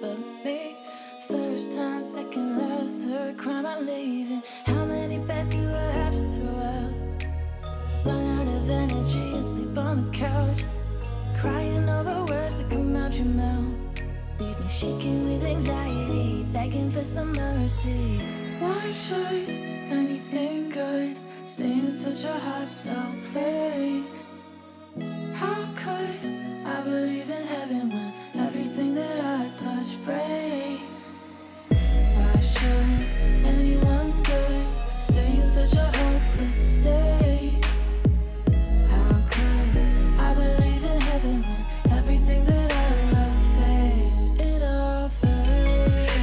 but me. First time, second love, third crime, I'm leaving. How many beds do I have to throw out? Run out of energy and sleep on the couch, crying over words that come out your mouth. Leave me shaking with anxiety, begging for some mercy. Why should anything good stay in such a hostile place? How could I believe in heaven when everything that I touch breaks? Why should anyone good stay in such a hopeless state? How could I believe in heaven when everything that I love fades? It all fades.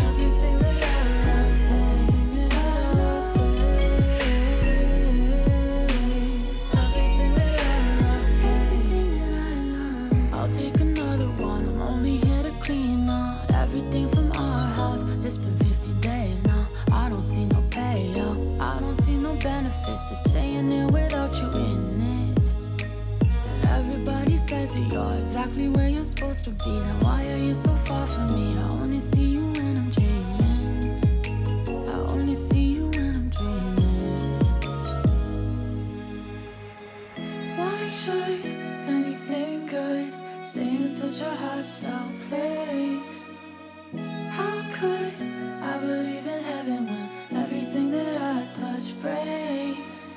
Everything that I love fades. It all fades. Everything that I love fades. I'll take another one, I'm only here to clean out everything from our house. It's been 50 days now, I don't see no payout. I don't see no benefits to staying here without you in it. Everybody says that you're exactly where you're supposed to be. Then why are you so far from me? I only see you when I'm dreaming. I only see you when I'm dreaming. Why should anything good stay in such a hostile place? How could I believe in heaven when everything that I touch breaks?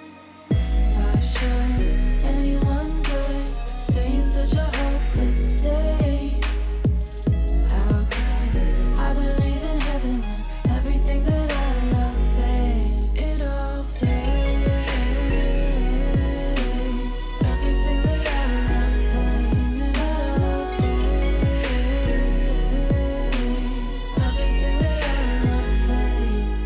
Why should anyone good stay in such a hopeless state? How could I believe in heaven when everything that I love fades? It all fades. Everything that I love fades. It all fades. Everything that I love fades.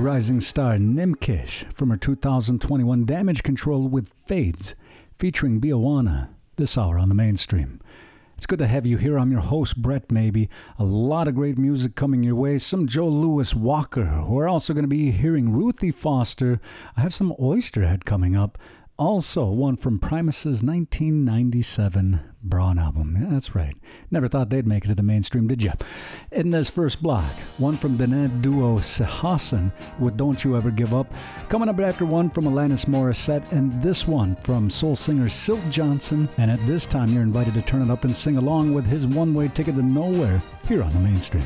Rising star Nimkish from her 2021 Damage Control with Fades featuring Biawanna this hour on the mainstream. It's good to have you here. I'm your host, Brett Mabey. A lot of great music coming your way. Some Joe Louis Walker. We're also going to be hearing Ruthie Foster. I have some Oysterhead coming up. Also one from Primus's 1997 Brawn album. Yeah, that's right. Never thought they'd make it to the mainstream, did ya? In this first block, one from the Ned duo Sihasin with Don't You Ever Give Up. Coming up after one from Alanis Morissette and this one from soul singer Syl Johnson. And at this time, you're invited to turn it up and sing along with his one-way ticket to nowhere here on the mainstream.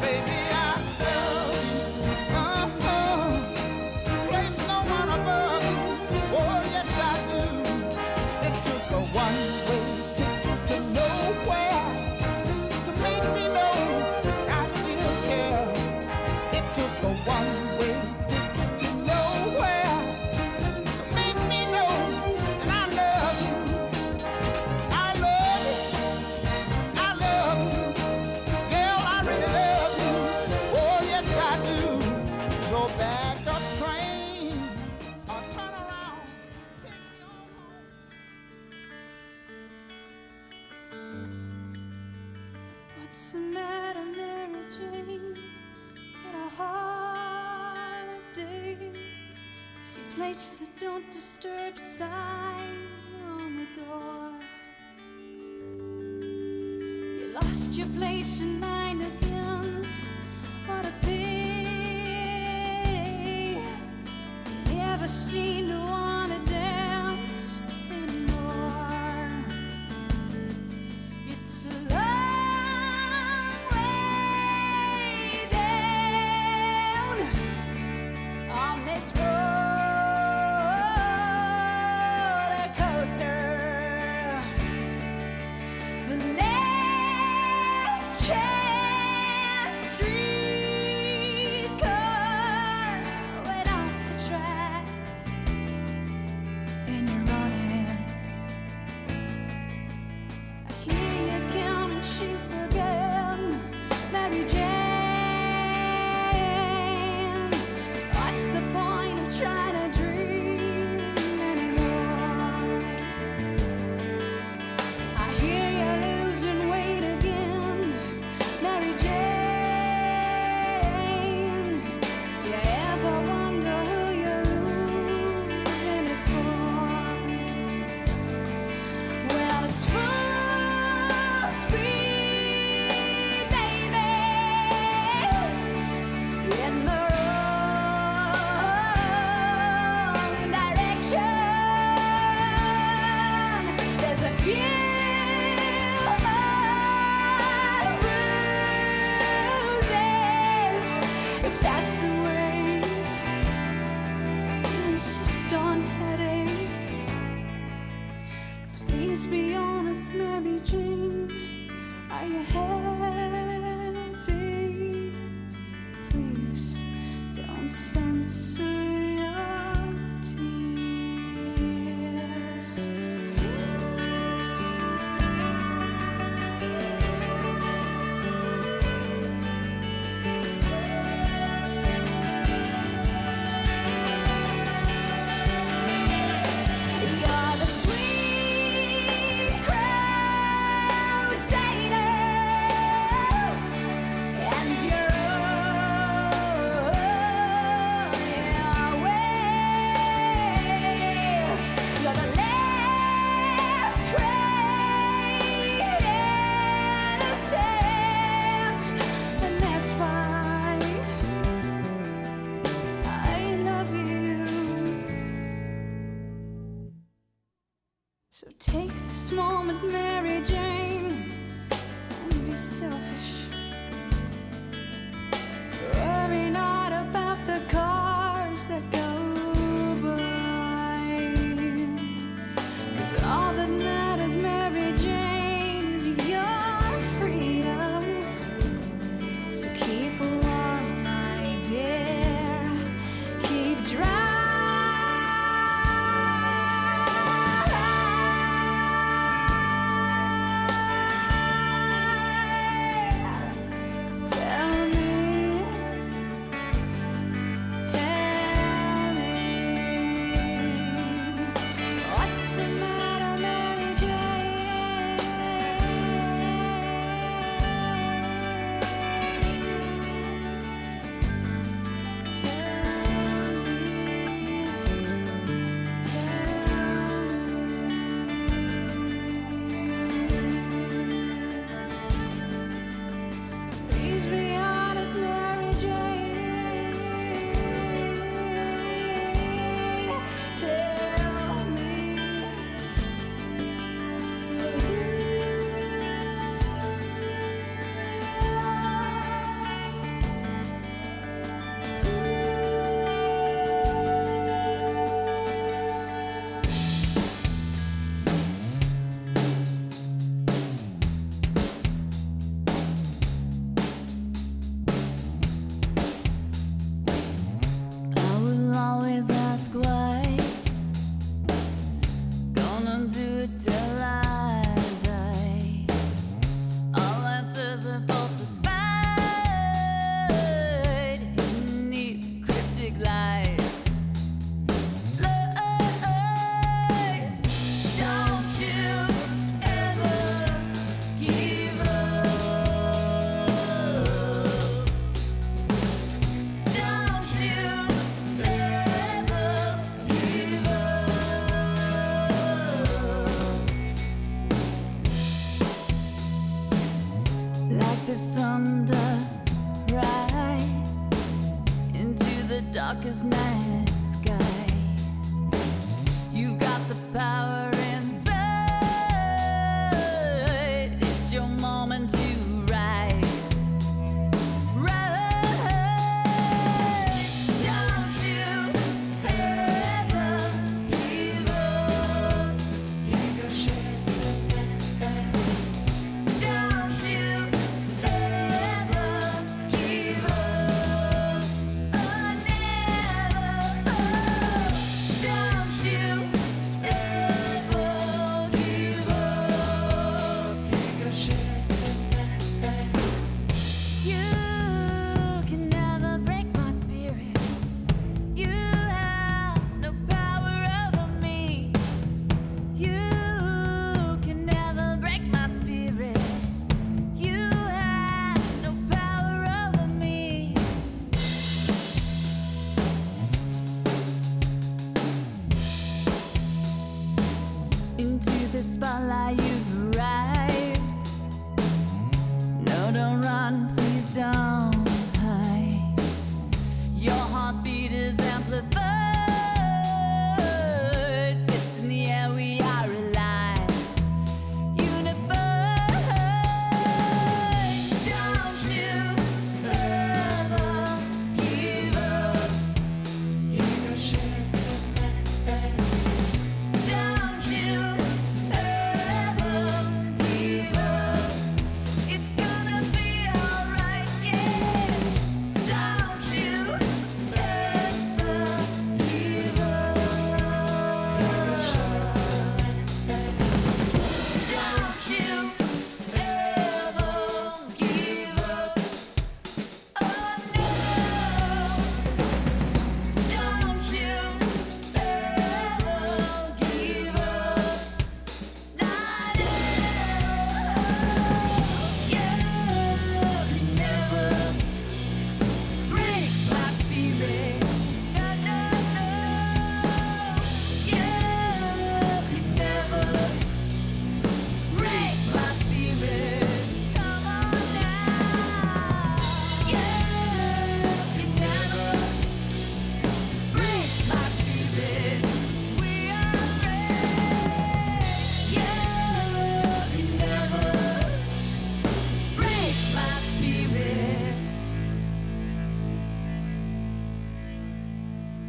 Baby, I So place the don't disturb sign on the door. You lost your place in mine again. What a pity. Never seen no one.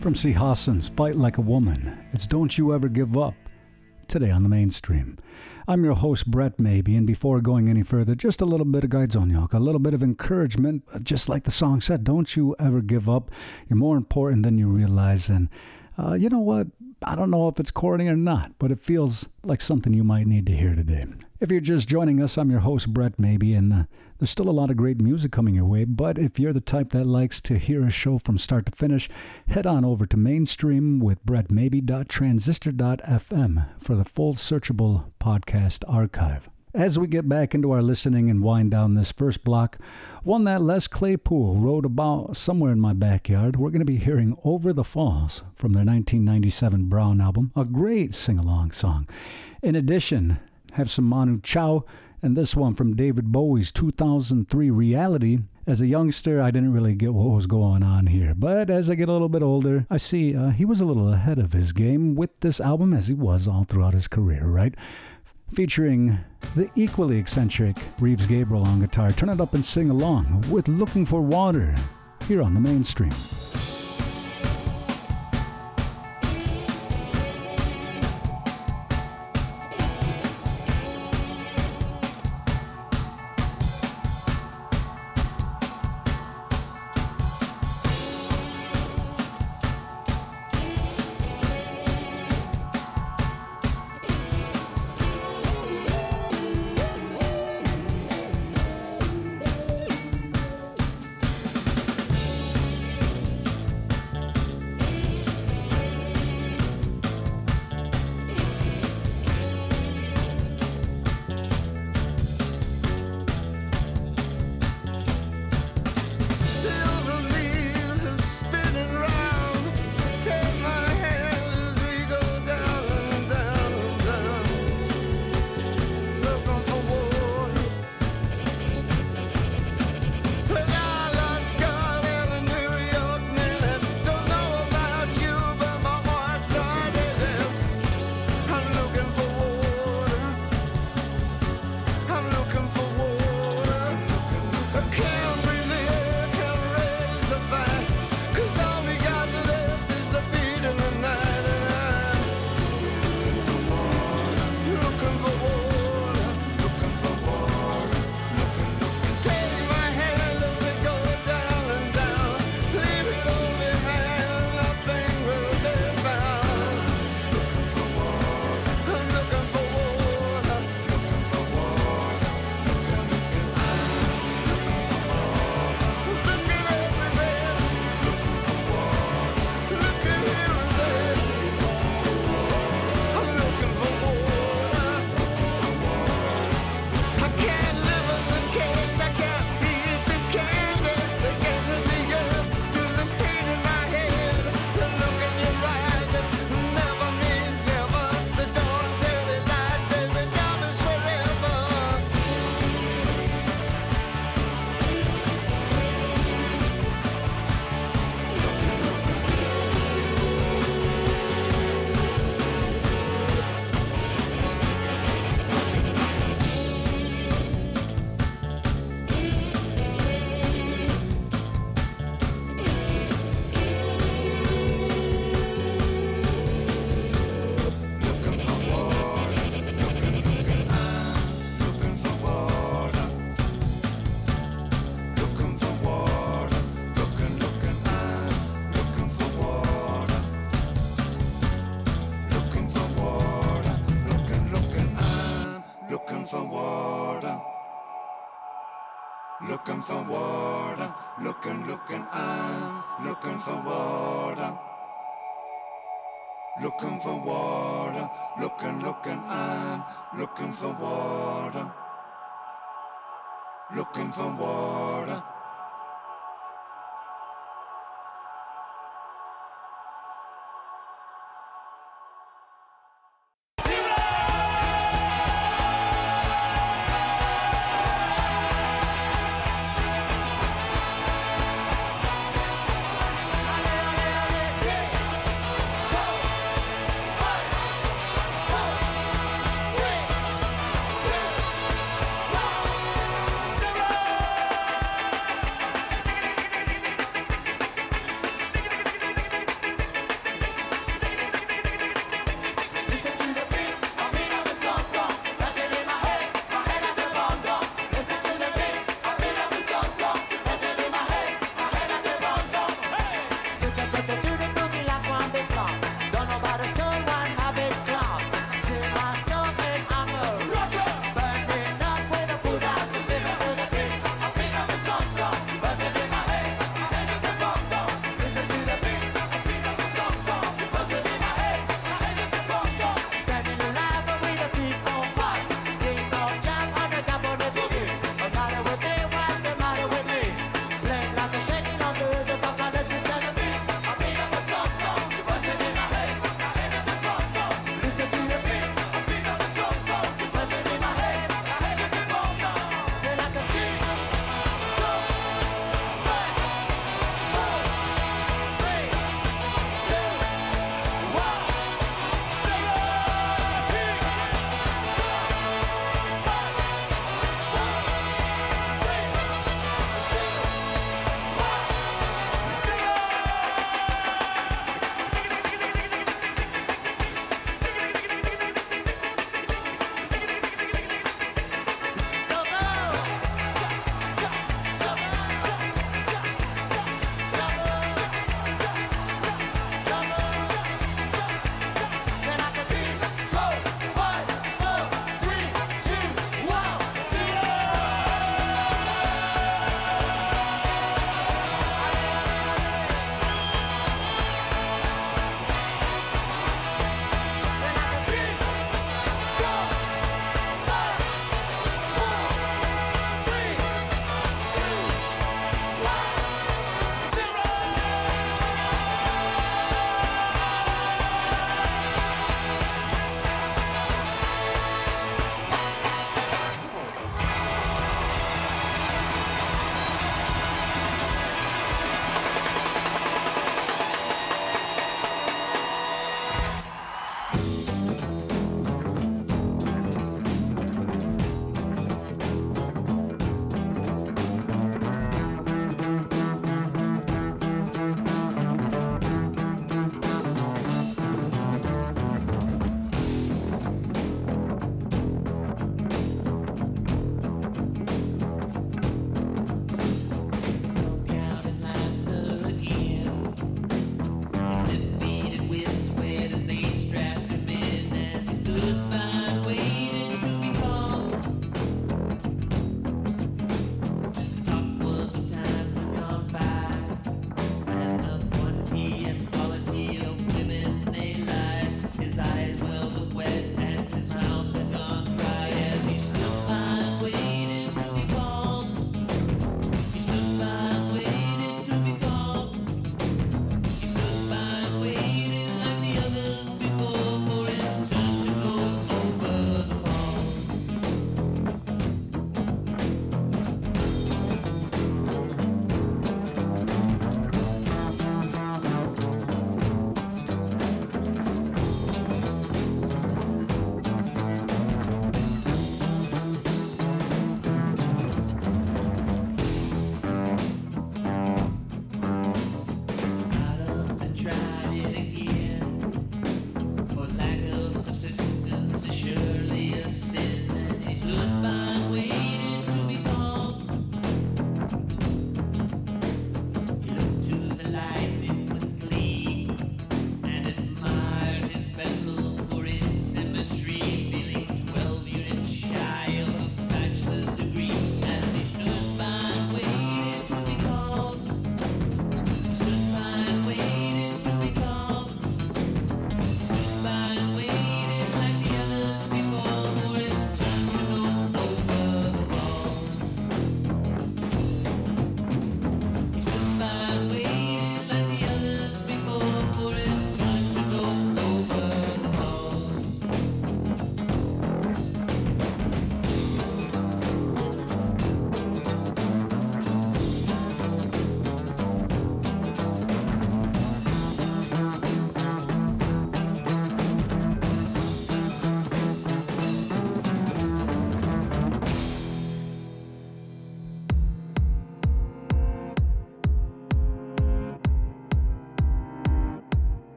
From Sihasin's Fight Like a Woman, it's Don't You Ever Give Up, today on the Mainstream. I'm your host, Brett Mabey, and before going any further, just a little bit of Gaizonyok, a little bit of encouragement, just like the song said, don't you ever give up. You're more important than you realize, and you know what? I don't know if it's corny or not, but it feels like something you might need to hear today. If you're just joining us, I'm your host, Brett Mabey, and there's still a lot of great music coming your way, but if you're the type that likes to hear a show from start to finish, head on over to Mainstream with brettmabey.transistor.fm for the full searchable podcast archive. As we get back into our listening and wind down this first block, one that Les Claypool wrote about somewhere in my backyard, we're going to be hearing Over the Falls from their 1997 Brown album, a great sing-along song. In addition, have some Manu Chao, and this one from David Bowie's 2003 Reality. As a youngster, I didn't really get what was going on here, but as I get a little bit older, I see he was a little ahead of his game with this album, as he was all throughout his career, right? Featuring the equally eccentric Reeves Gabrels on guitar. Turn it up and sing along with Looking for Water here on the Mainstream. looking for water, looking, I'm looking for water, looking for water.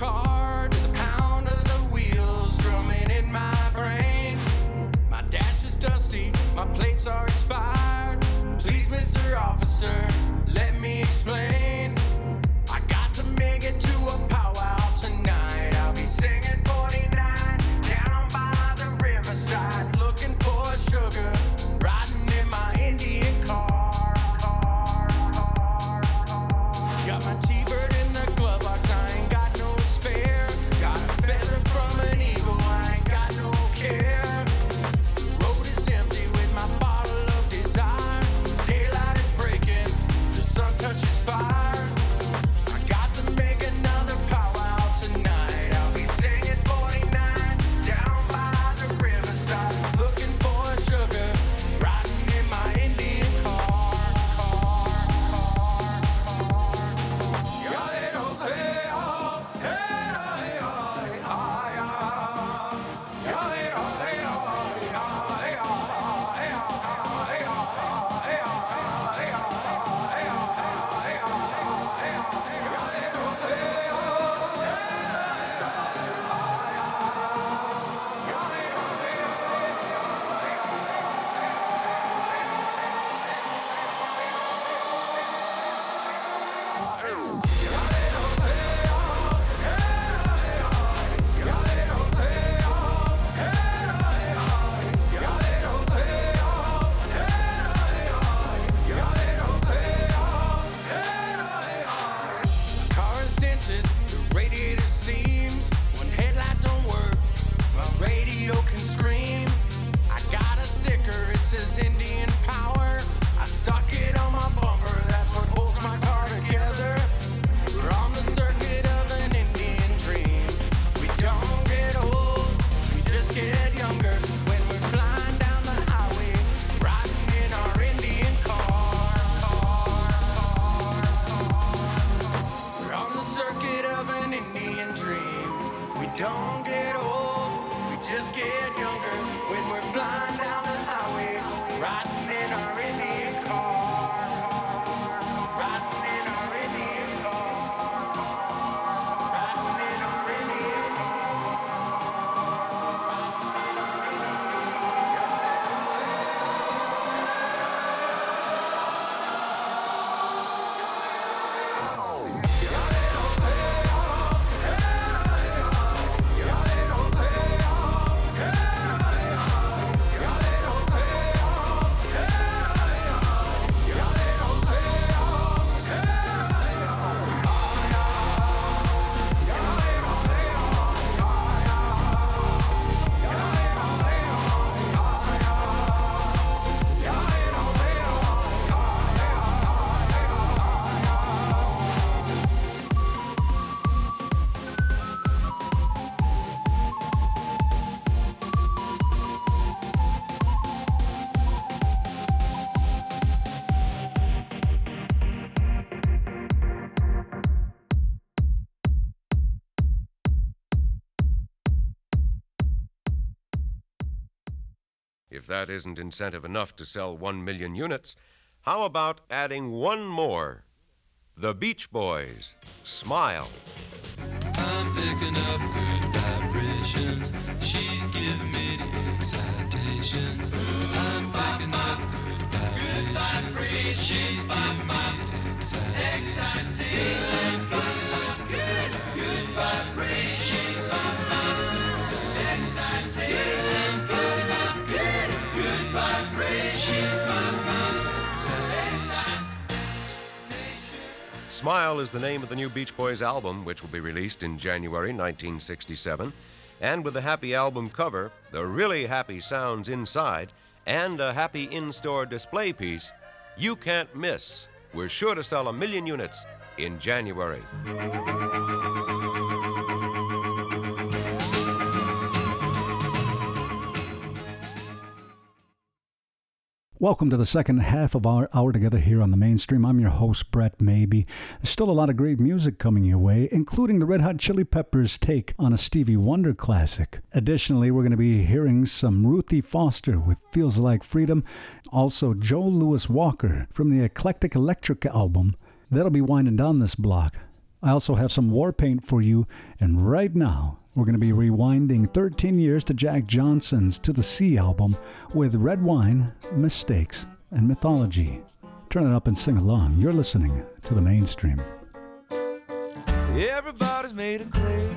car to the pound of the wheels drumming in my brain. My dash is dusty, my plates are expired. Please, Mr. Officer, let me explain. I got to make it to a powwow tonight. I'll be singing 49 down by the riverside, looking for sugar, riding in my Indian car. Got my T-bird in the glove box, I ain't got no spare. Got a feather from an eagle, I ain't got no care. Road is empty with my bottle of desire. Daylight is breaking, the sun touches fire. I got to make another powwow tonight. I'll be singing 49 down by the riverside, looking for sugar, riding in my Indian car. Ya ero, hey, oh, hey, ay, ay, ay, ah. Ya ero, hey, oh, ay, ah, hey, ah, hey, ah, hey, ah, hey, ah, hey, ah. Car is dented, the radiator steams. One headlight don't work, my radio can scream. I got a sticker, it says Indian Power. I stuck it on my bumper, that's what holds my car together. We're on the circuit of an Indian dream. We don't get old, we just get younger. When we're flying down the highway, riding in our Indian car. We're on the circuit of an Indian dream. We don't get old, we just get younger. When we're flying down the highway, riding in our Indian car. Riding in our Indian car. Riding in our Indian car. If that isn't incentive enough to sell 1 million units, how about adding one more? The Beach Boys, Smile. I'm picking up good vibrations. She's giving me the excitations. I'm picking up good vibrations. She's giving me the excitations. I'm picking up good vibrations. Excitations. Smile is the name of the new Beach Boys album, which will be released in January 1967. And with a happy album cover, the really happy sounds inside, and a happy in-store display piece, you can't miss. We're sure to sell 1 million units in January. Welcome to the second half of our hour together here on the Mainstream. I'm your host, Brett Mabey. There's still a lot of great music coming your way, including the Red Hot Chili Peppers' take on a Stevie Wonder classic. Additionally, we're going to be hearing some Ruthie Foster with Feels Like Freedom. Also, Joe Louis Walker from the Eclectic Electric album. That'll be winding down this block. I also have some war paint for you, and right now we're going to be rewinding 13 years to Jack Johnson's To the Sea album with Red Wine, Mistakes, and Mythology. Turn it up and sing along. You're listening to The Mainstream. Everybody's made of clay.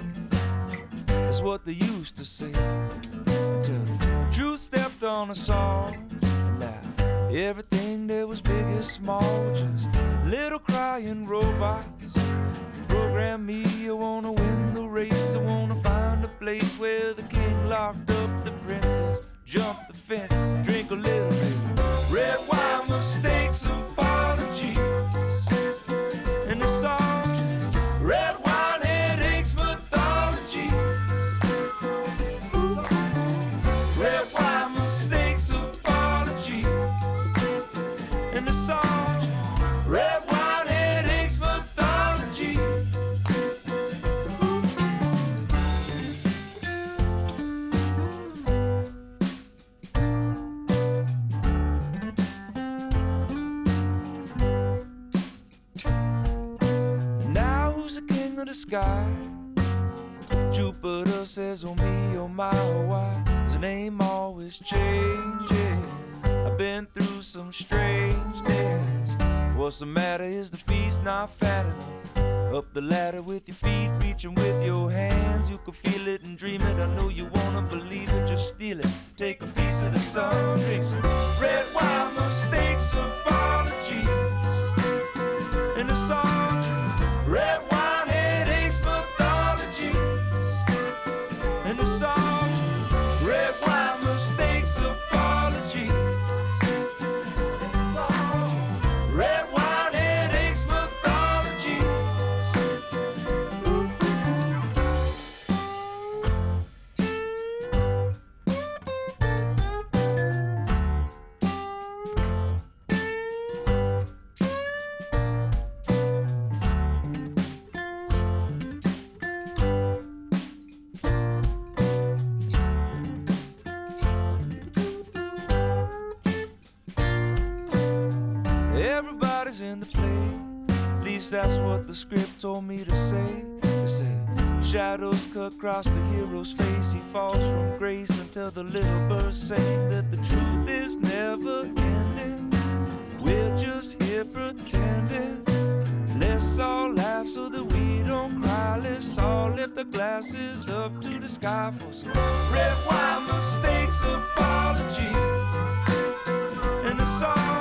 That's what they used to say. Until the truth stepped on a song. Now everything that was big is small. Just little crying robots. Program me, I wanna win the race. I wanna find a place where the king locked up the princess. Jump the fence, drink a little bit. Red wine, mistakes, apologies. And the song is red wine, headaches, mythology. Red wine, mistakes, apologies. And the song is red wine, headaches, mythology. Sky. Jupiter says, oh me, oh my, oh why his name always changing. I've been through some strangeness. What's the matter? Is the feast not fat enough? Up the ladder with your feet, reaching with your hands. You can feel it and dream it. I know you wanna believe it, just steal it. Take a piece of the sun, drink some red wine, mistakes, apologies. And the song, red wine. In the play, at least that's what the script told me to say. They say shadows cut across the hero's face. He falls from grace until the little birds sing that the truth is never ending. We're just here pretending. Let's all laugh so that we don't cry. Let's all lift the glasses up to the sky for some red wine, mistakes, apology, and the song.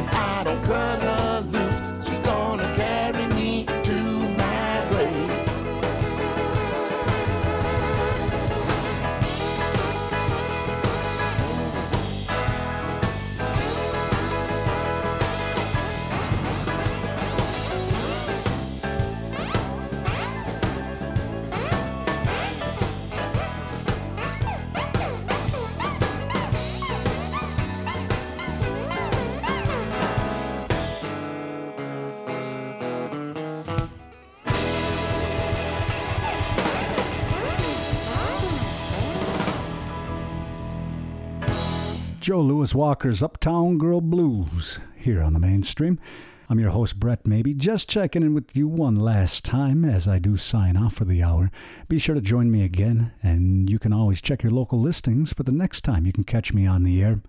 if I don't cut her loose, she's gonna carry me to my grave. Joe Louis Walker's Uptown Girl Blues here on the Mainstream. I'm your host, Brett Mabey, just checking in with you one last time as I do sign off for the hour. Be sure to join me again, and you can always check your local listings for the next time you can catch me on the air.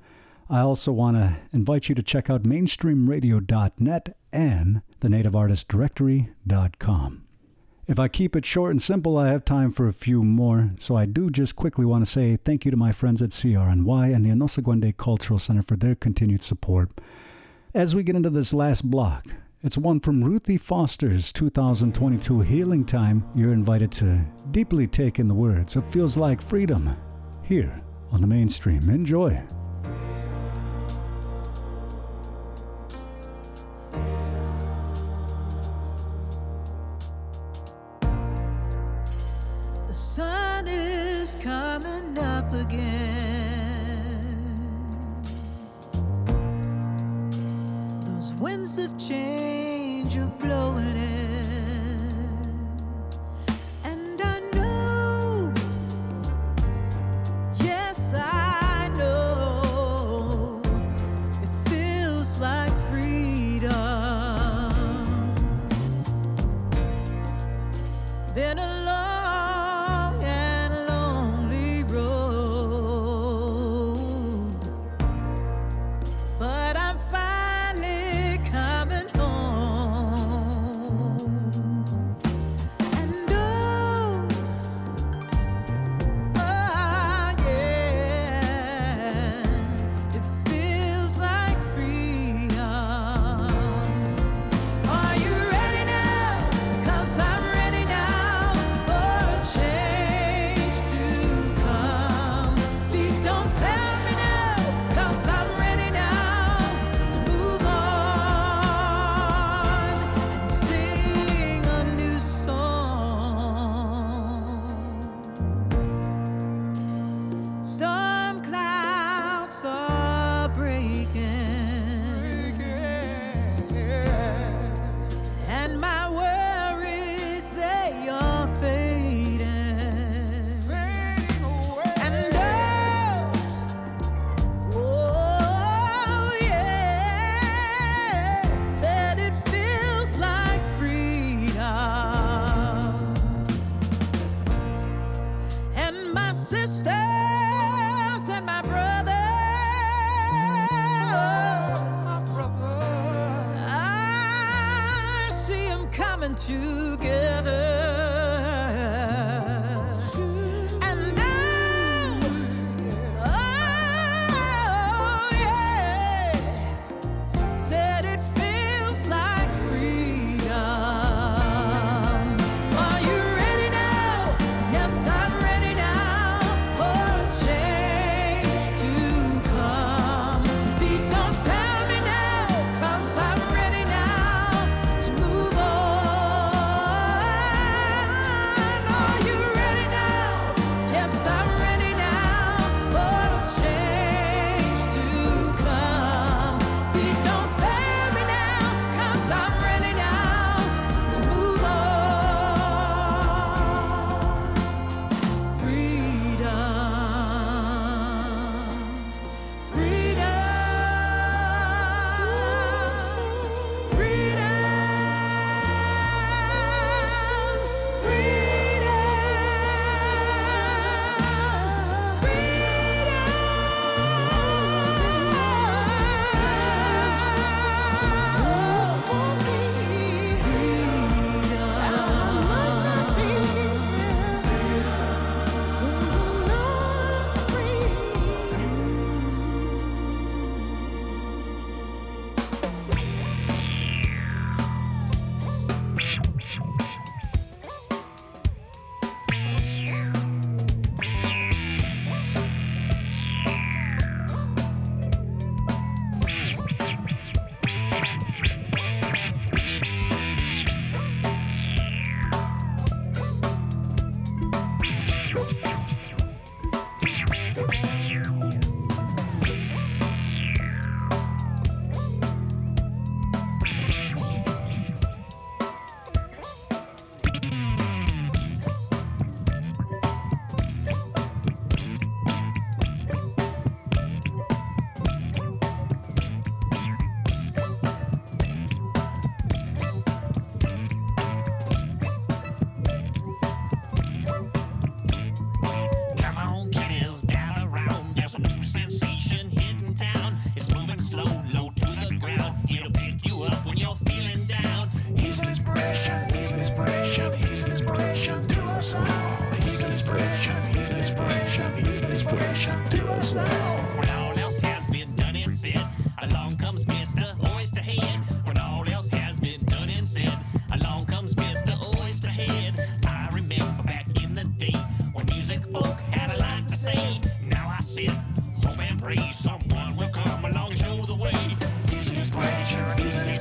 I also want to invite you to check out mainstreamradio.net and thenativeartistdirectory.com. If I keep it short and simple, I have time for a few more, so I do just quickly want to say thank you to my friends at CRNY and the Anosa Guande Cultural Center for their continued support. As we get into this last block, it's one from Ruthie Foster's 2022 Healing Time. You're invited to deeply take in the words. It feels like freedom here on the Mainstream. Enjoy. Coming up again, those winds of change are blowing in, and I know, yes I know, it feels like freedom, been a long free. Someone will come along, show the way. Easily spreadshirt, easily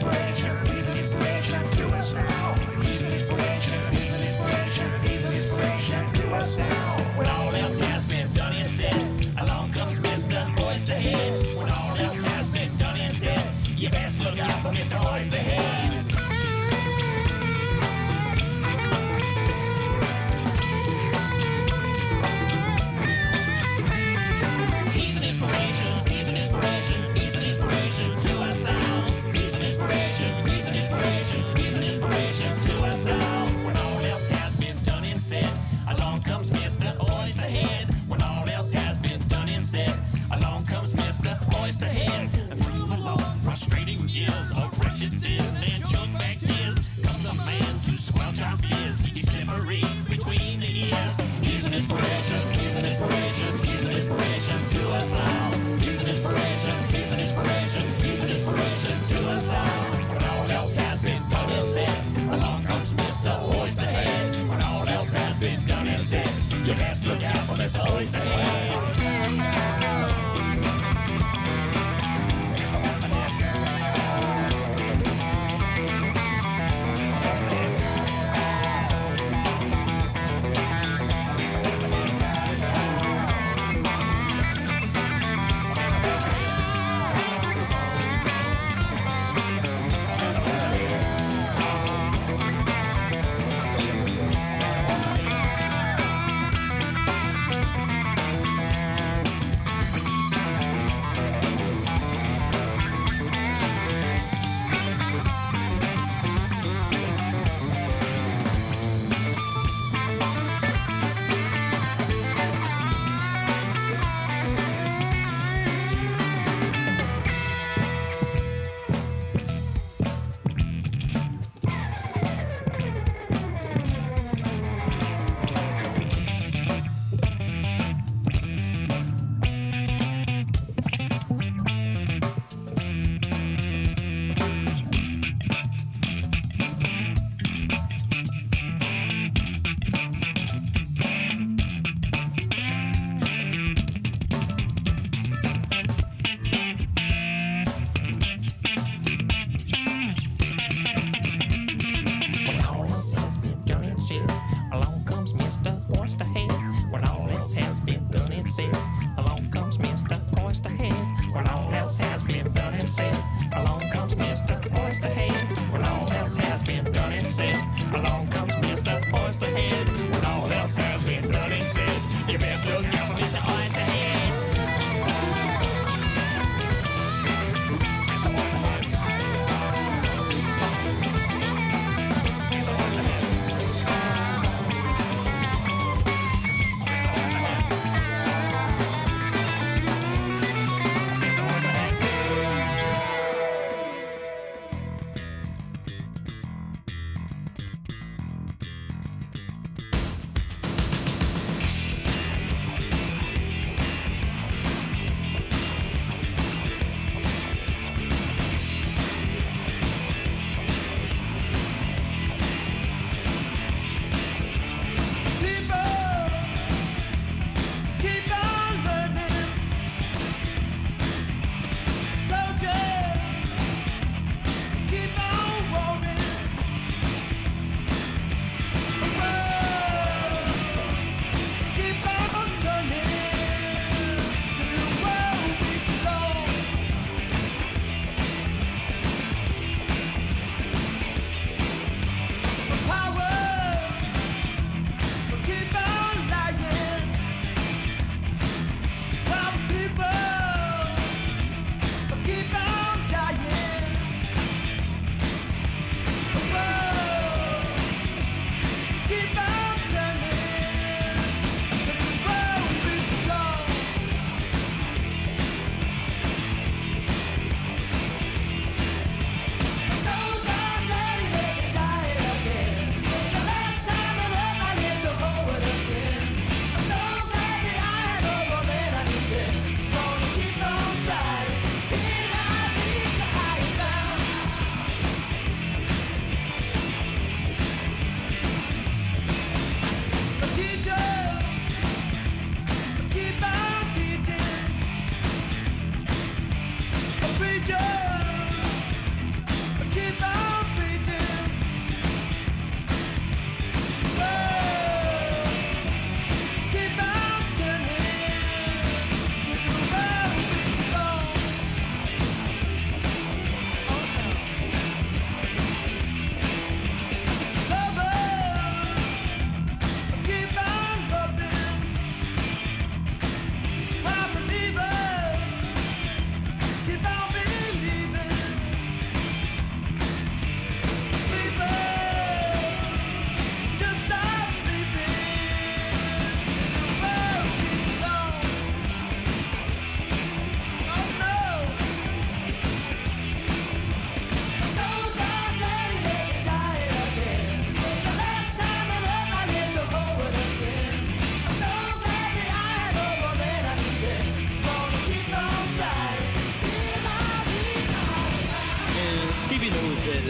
spreadshirt to us now. Easily spreadshirt, easily spreadshirt to us now. When all else has been done and said, along comes Mr. Oysterhead. When all else has been done and said, you best look out for Mr. Oysterhead.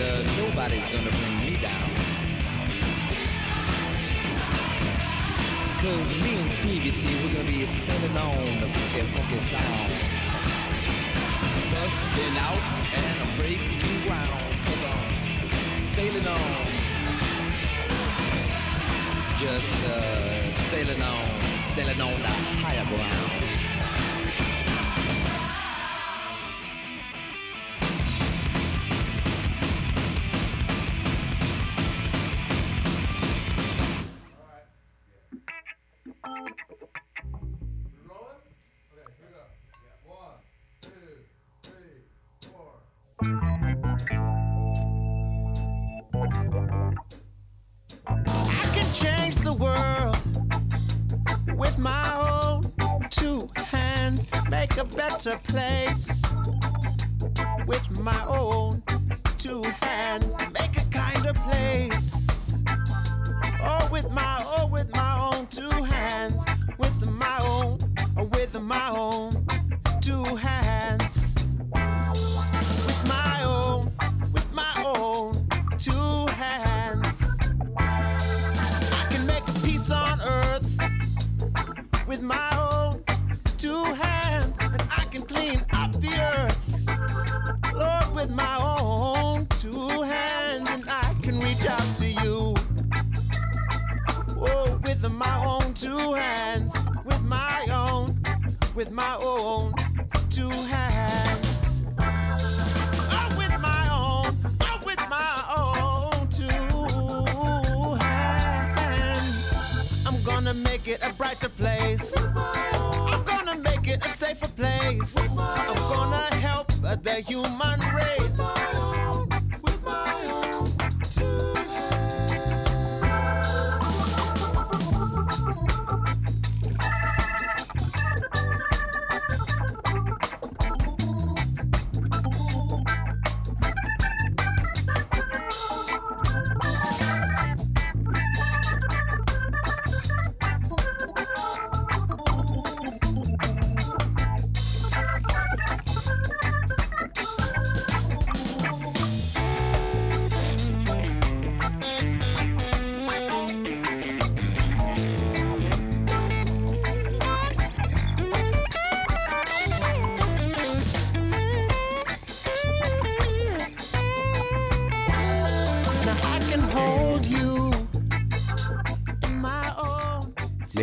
nobody's gonna bring me down. 'Cause me and Stevie, see, we're gonna be singing on the funky, funky sound. Busting out and I'm breaking you round. 'Cause I'm sailing on. Just sailing on the higher ground.